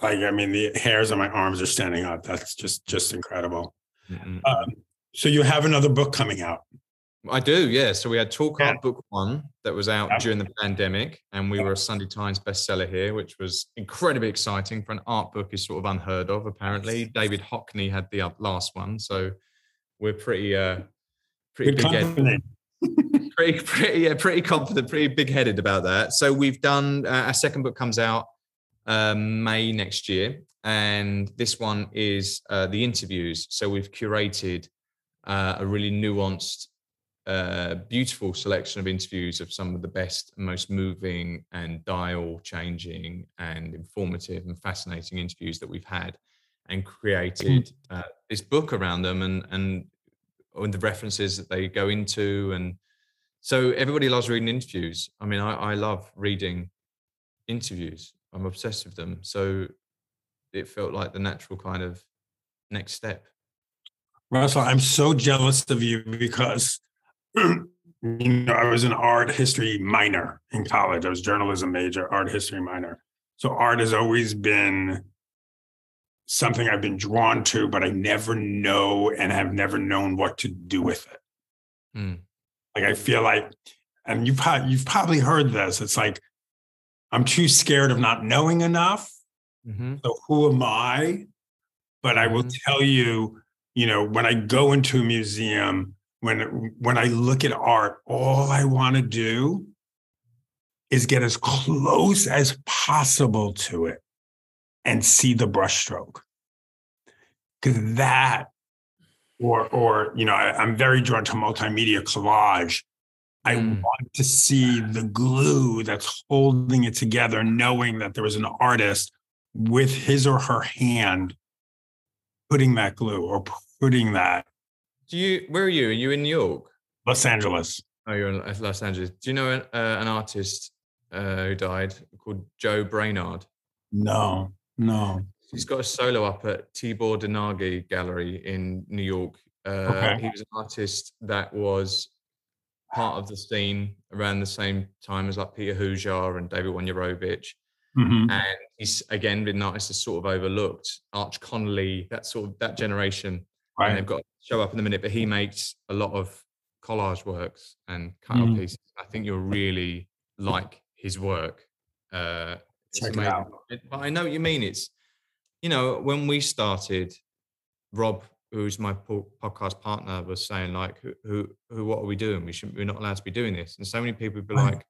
Like, I mean, the hairs on my arms are standing up. That's just incredible. Mm-hmm. So you have another book coming out. I do, yeah. So we had Talk Art Book 1 that was out during the pandemic, and we were a Sunday Times bestseller here, which was incredibly exciting for an art book is sort of unheard of, apparently. David Hockney had the last one, so we're pretty big-headed. Pretty confident, pretty big-headed about that. So we've done, our second book comes out May next year, and this one is the interviews. So we've curated a really nuanced, beautiful selection of interviews of some of the best and most moving and dial-changing and informative and fascinating interviews that we've had, and created this book around them and the references that they go into. And so everybody loves reading interviews. I mean, I love reading interviews. I'm obsessed with them. So it felt like the natural kind of next step. Russell, I'm so jealous of you, because you know, I was an art history minor in college. I was journalism major, art history minor. So art has always been something I've been drawn to, but I never know and have never known what to do with it. Mm. Like, I feel like, and you've probably heard this, it's like, I'm too scared of not knowing enough. Mm-hmm. So who am I? But I will tell you, you know, when I go into a museum, when I look at art, all I want to do is get as close as possible to it and see the brushstroke. Because that, or you know, I'm very drawn to multimedia collage. I want to see the glue that's holding it together, knowing that there was an artist with his or her hand putting that glue or putting that. Where are you? Are you in New York? Los Angeles. Oh, you're in Los Angeles. Do you know an artist who died called Joe Brainard? No. He's got a solo up at Tibor Dinaghi Gallery in New York. Okay. He was an artist that was part of the scene around the same time as like Peter Hoojar and David Wojnarowicz. Mm-hmm. And he's again been an artist that's sort of overlooked. Arch Connolly, that sort of that generation. Right. And they've got to show up in a minute, but he makes a lot of collage works and cut-out pieces. I think you'll really like his work. Check it out. But I know what you mean. It's, you know, when we started, Rob, who's my podcast partner, was saying like, what are we doing? We're not allowed to be doing this. And so many people would be like,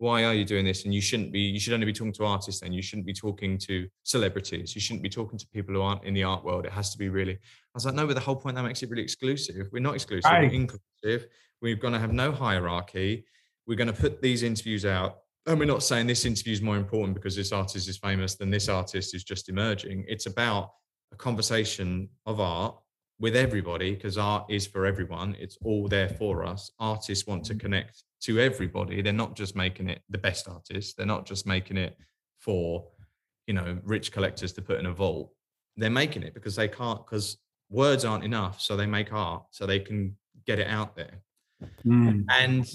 why are you doing this? And you shouldn't be, you should only be talking to artists, and you shouldn't be talking to celebrities. You shouldn't be talking to people who aren't in the art world. It has to be really, I was like, no, but the whole point, that makes it really exclusive. We're not exclusive, we're inclusive. We're going to have no hierarchy. We're going to put these interviews out. And we're not saying this interview is more important because this artist is famous than this artist is just emerging. It's about a conversation of art with everybody, because art is for everyone. It's all there for us. Artists want to connect to everybody. They're not just making it the best artists. They're not just making it for, you know, rich collectors to put in a vault. They're making it because they can't, because words aren't enough. So they make art so they can get it out there. Mm. And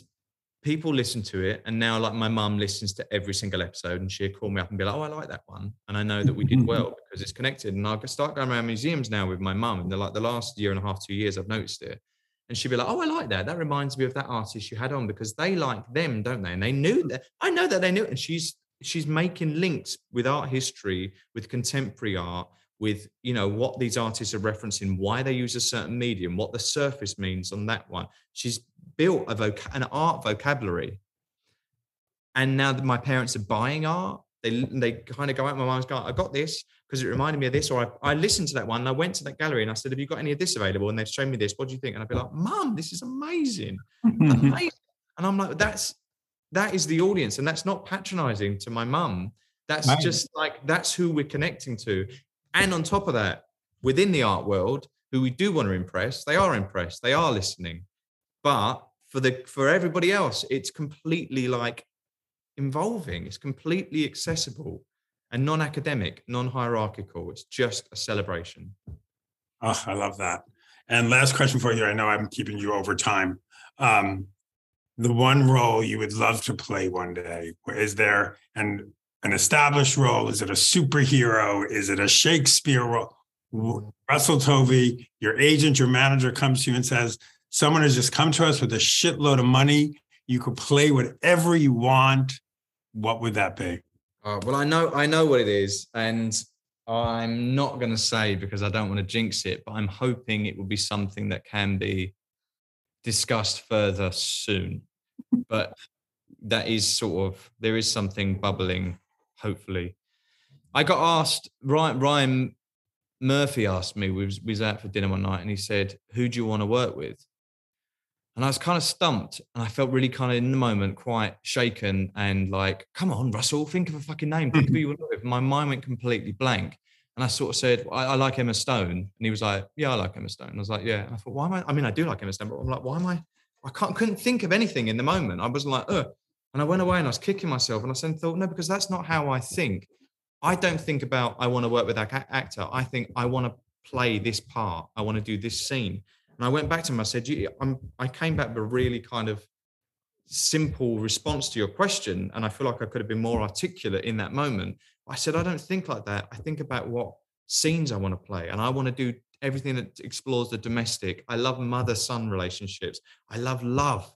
people listen to it. And now, like, my mum listens to every single episode, and she'll call me up and be like, oh, I like that one. And I know that we did well because it's connected. And I'll start going around museums now with my mum. And they're like, the last year and a half, 2 years, I've noticed it. And she'd be like, oh, I like that. That reminds me of that artist you had on, because they like them, don't they? And they knew that. I know that they knew it. And she's making links with art history, with contemporary art, with, you know, what these artists are referencing, why they use a certain medium, what the surface means on that one. She's built an art vocabulary. And now that my parents are buying art, they kind of go out, my mum's going, I got this because it reminded me of this, or I listened to that one and I went to that gallery and I said, have you got any of this available? And they've shown me this, what do you think? And I'd be like, mum, this is amazing. And I'm like, that is the audience. And that's not patronizing to my mum. That's nice. Just like, that's who we're connecting to. And on top of that, within the art world, who we do want to impress, they are impressed, they are listening. But for everybody else, it's completely like involving, it's completely accessible and non-academic, non-hierarchical. It's just a celebration. Oh, I love that. And last question for you. I know I'm keeping you over time. The one role you would love to play one day, is there an established role? Is it a superhero? Is it a Shakespeare role? Russell Tovey, your agent, your manager comes to you and says, someone has just come to us with a shitload of money. You could play whatever you want. What would that be? Well, I know what it is, and I'm not going to say because I don't want to jinx it, but I'm hoping it will be something that can be discussed further soon. But that is sort of, there is something bubbling, hopefully. I got asked, Ryan Murphy asked me, we was out for dinner one night, and he said, who do you want to work with? And I was kind of stumped, and I felt really kind of in the moment quite shaken and like, come on, Russell, think of a fucking name. Think of who you want to work with. My mind went completely blank. And I sort of said, I like Emma Stone. And he was like, yeah, I like Emma Stone. And I was like, yeah. And I thought, why am I? I mean, I do like Emma Stone, but I'm like, why am I? I couldn't think of anything in the moment. I wasn't like, ugh. And I went away and I was kicking myself. And I said, thought, no, because that's not how I think. I don't think about, I want to work with that actor. I think I want to play this part. I want to do this scene. And I went back to him, I said, I came back with a really kind of simple response to your question. And I feel like I could have been more articulate in that moment. I said, I don't think like that. I think about what scenes I want to play. And I want to do everything that explores the domestic. I love mother-son relationships. I love love.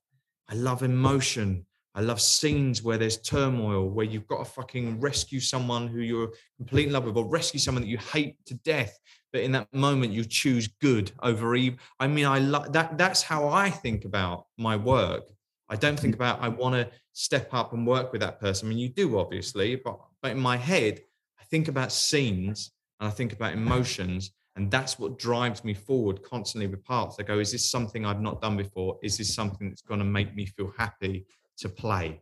I love emotion. I love scenes where there's turmoil, where you've got to fucking rescue someone who you're completely in love with, or rescue someone that you hate to death. But in that moment, you choose good over evil. I mean, I love that. That's how I think about my work. I don't think about, I want to step up and work with that person. I mean, you do, obviously, but in my head, I think about scenes and I think about emotions. And that's what drives me forward constantly with parts. I go, is this something I've not done before? Is this something that's going to make me feel happy to play?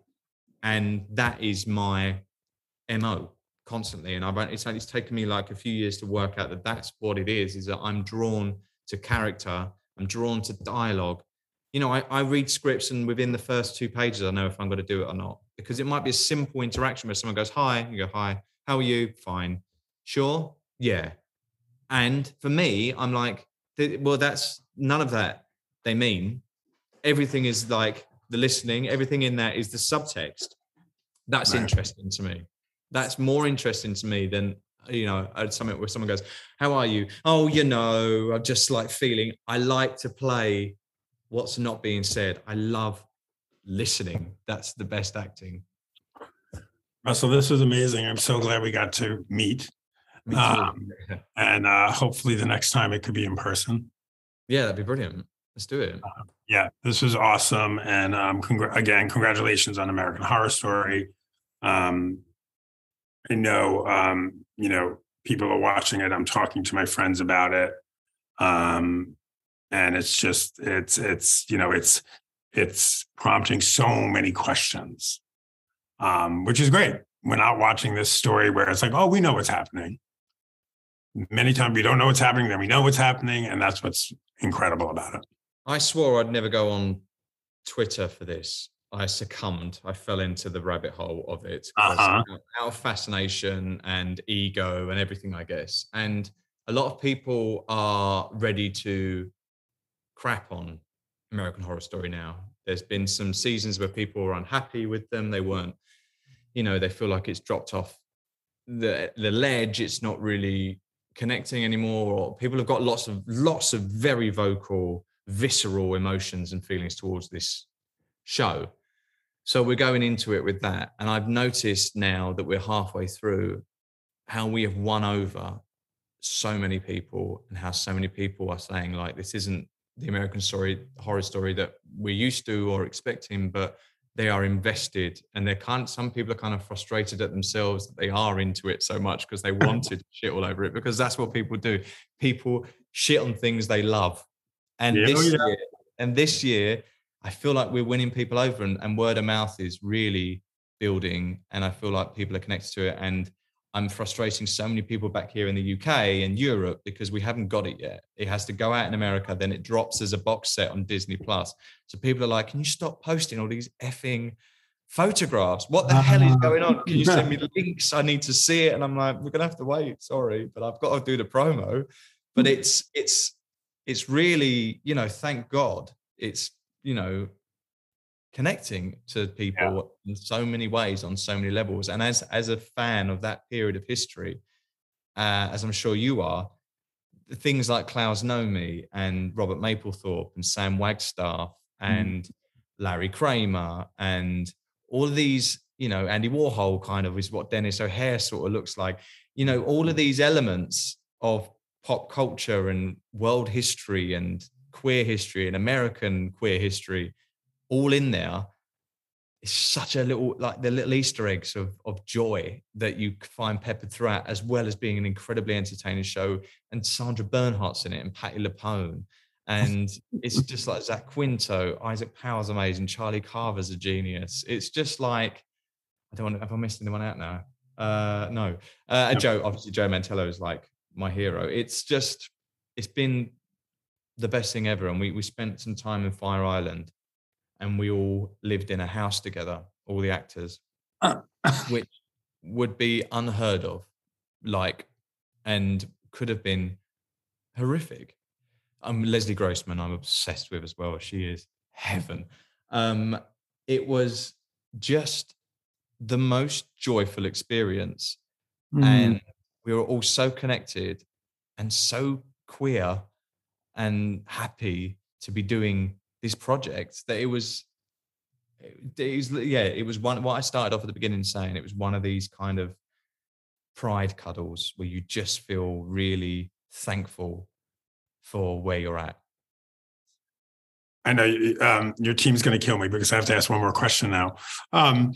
And that is my MO constantly. And it's taken me like a few years to work out that that's what it is that I'm drawn to character. I'm drawn to dialogue. You know, I read scripts, and within the first 2 pages, I know if I'm going to do it or not, because it might be a simple interaction where someone goes, hi, you go, hi, how are you? Fine. Sure. Yeah. And for me, I'm like, well, that's none of that they mean. Everything is like the listening. Everything in that is the subtext. That's interesting to me. That's more interesting to me than, you know, something where someone goes, how are you? Oh, you know, I'm just like feeling. I like to play what's not being said. I love listening. That's the best acting. Russell, this was amazing. I'm so glad we got to meet. And hopefully the next time it could be in person. Yeah, that'd be brilliant. Let's do it. Yeah, this is awesome. And again, congratulations on American Horror Story. I know, you know, people are watching it. I'm talking to my friends about it. And it's just, it's, you know, it's prompting so many questions, which is great. We're not watching this story where it's like, oh, we know what's happening. Many times we don't know what's happening, then we know what's happening. And that's what's incredible about it. I swore I'd never go on Twitter for this. I succumbed. I fell into the rabbit hole of it. Out of fascination and ego and everything, I guess. And a lot of people are ready to crap on American Horror Story now. There's been some seasons where people were unhappy with them. They weren't, you know, they feel like it's dropped off the ledge. It's not really connecting anymore. Or people have got lots of very vocal, visceral emotions and feelings towards this show. So we're going into it with that. And I've noticed now that we're halfway through how we have won over so many people and how so many people are saying, like, this isn't the American horror story that we're used to or expecting, but they are invested, and they can't. Some people are kind of frustrated at themselves that they are into it so much because they wanted shit all over it, because that's what people do. People shit on things they love. And this year, I feel like we're winning people over, and word of mouth is really building. And I feel like people are connected to it. And I'm frustrating so many people back here in the UK and Europe because we haven't got it yet. It has to go out in America. Then it drops as a box set on Disney Plus. So people are like, can you stop posting all these effing photographs? What the hell is going on? Can you send me links? I need to see it. And I'm like, we're going to have to wait. Sorry, but I've got to do the promo. But it's really, you know, thank God it's, you know, connecting to people in so many ways on so many levels. And as a fan of that period of history, as I'm sure you are, things like Klaus Nomi and Robert Mapplethorpe and Sam Wagstaff and Larry Kramer and all these, you know, Andy Warhol kind of is what Dennis O'Hare sort of looks like. You know, all of these elements of pop culture and world history and queer history and American queer history, all in there. It's such a little, like the little Easter eggs of joy that you find peppered throughout, as well as being an incredibly entertaining show. And Sandra Bernhardt's in it, and Patti LuPone, and it's just like Zach Quinto, Isaac Powell's amazing, Charlie Carver's a genius. It's just like, I don't want. Have I missed anyone out now? No. Joe, obviously Joe Mantello is like my hero. It's just, it's been the best thing ever. And we spent some time in Fire Island. And we all lived in a house together, all the actors, which would be unheard of, like, and could have been horrific. Leslie Grossman, I'm obsessed with as well. She is heaven. It was just the most joyful experience. And we were all so connected and so queer and happy to be doing this project that it was one, what I started off at the beginning saying, it was one of these kind of pride cuddles where you just feel really thankful for where you're at. I know your team's going to kill me because I have to ask one more question now. And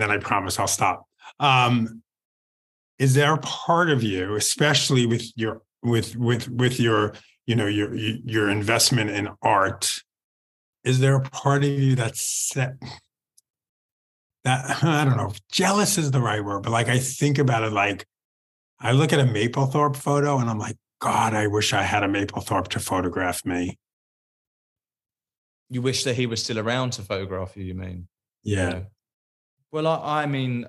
then I promise I'll stop. Is there a part of you, especially with your, you know, your investment in art, is there a part of you that I don't know if jealous is the right word, but like I think about it, like I look at a Mapplethorpe photo and I'm like, God, I wish I had a Mapplethorpe to photograph me. You wish that he was still around to photograph you, you mean? Yeah. You know? Well, I mean,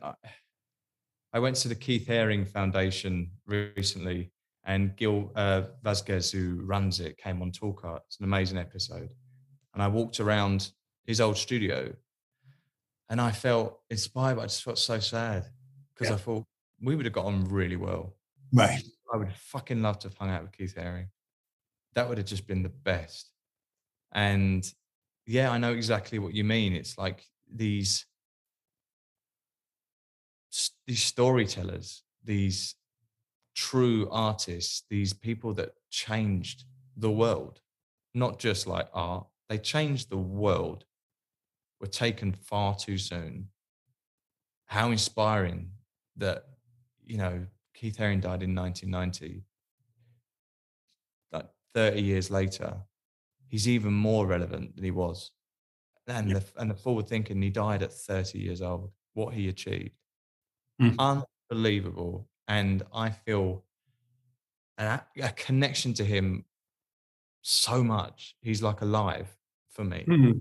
I went to the Keith Haring Foundation recently, and Gil Vasquez, who runs it, came on Talkart. It's an amazing episode. And I walked around his old studio and I felt inspired, but I just felt so sad because I thought we would have got on really well. Right. I would have fucking loved to have hung out with Keith Haring. That would have just been the best. And yeah, I know exactly what you mean. It's like these storytellers, these true artists, these people that changed the world, not just like art. They changed the world. Were taken far too soon. How inspiring that, you know, Keith Haring died in 1990. Like 30 years later, he's even more relevant than he was. And yep. the forward thinking, he died at 30 years old. What he achieved. Mm. Unbelievable. And I feel a connection to him so much. He's like alive for me. Mm-hmm.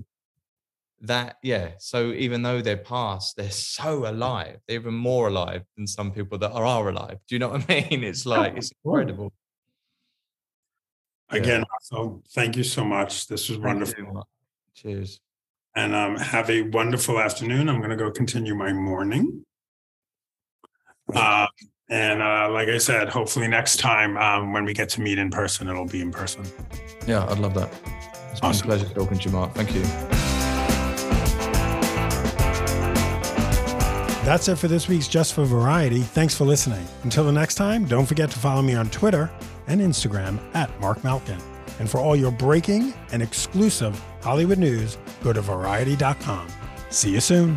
That, yeah. So even though they're past, they're so alive. They're even more alive than some people that are alive. Do you know what I mean? It's like, it's incredible. Again, also, thank you so much. This was wonderful. Cheers. And have a wonderful afternoon. I'm going to go continue my morning. And like I said, hopefully next time when we get to meet in person, it'll be in person. Yeah, I'd love that. It's been awesome. A pleasure talking to you, Mark. Thank you. That's it for this week's Just for Variety. Thanks for listening. Until the next time, don't forget to follow me on Twitter and Instagram at Mark Malkin. And for all your breaking and exclusive Hollywood news, go to Variety.com. See you soon.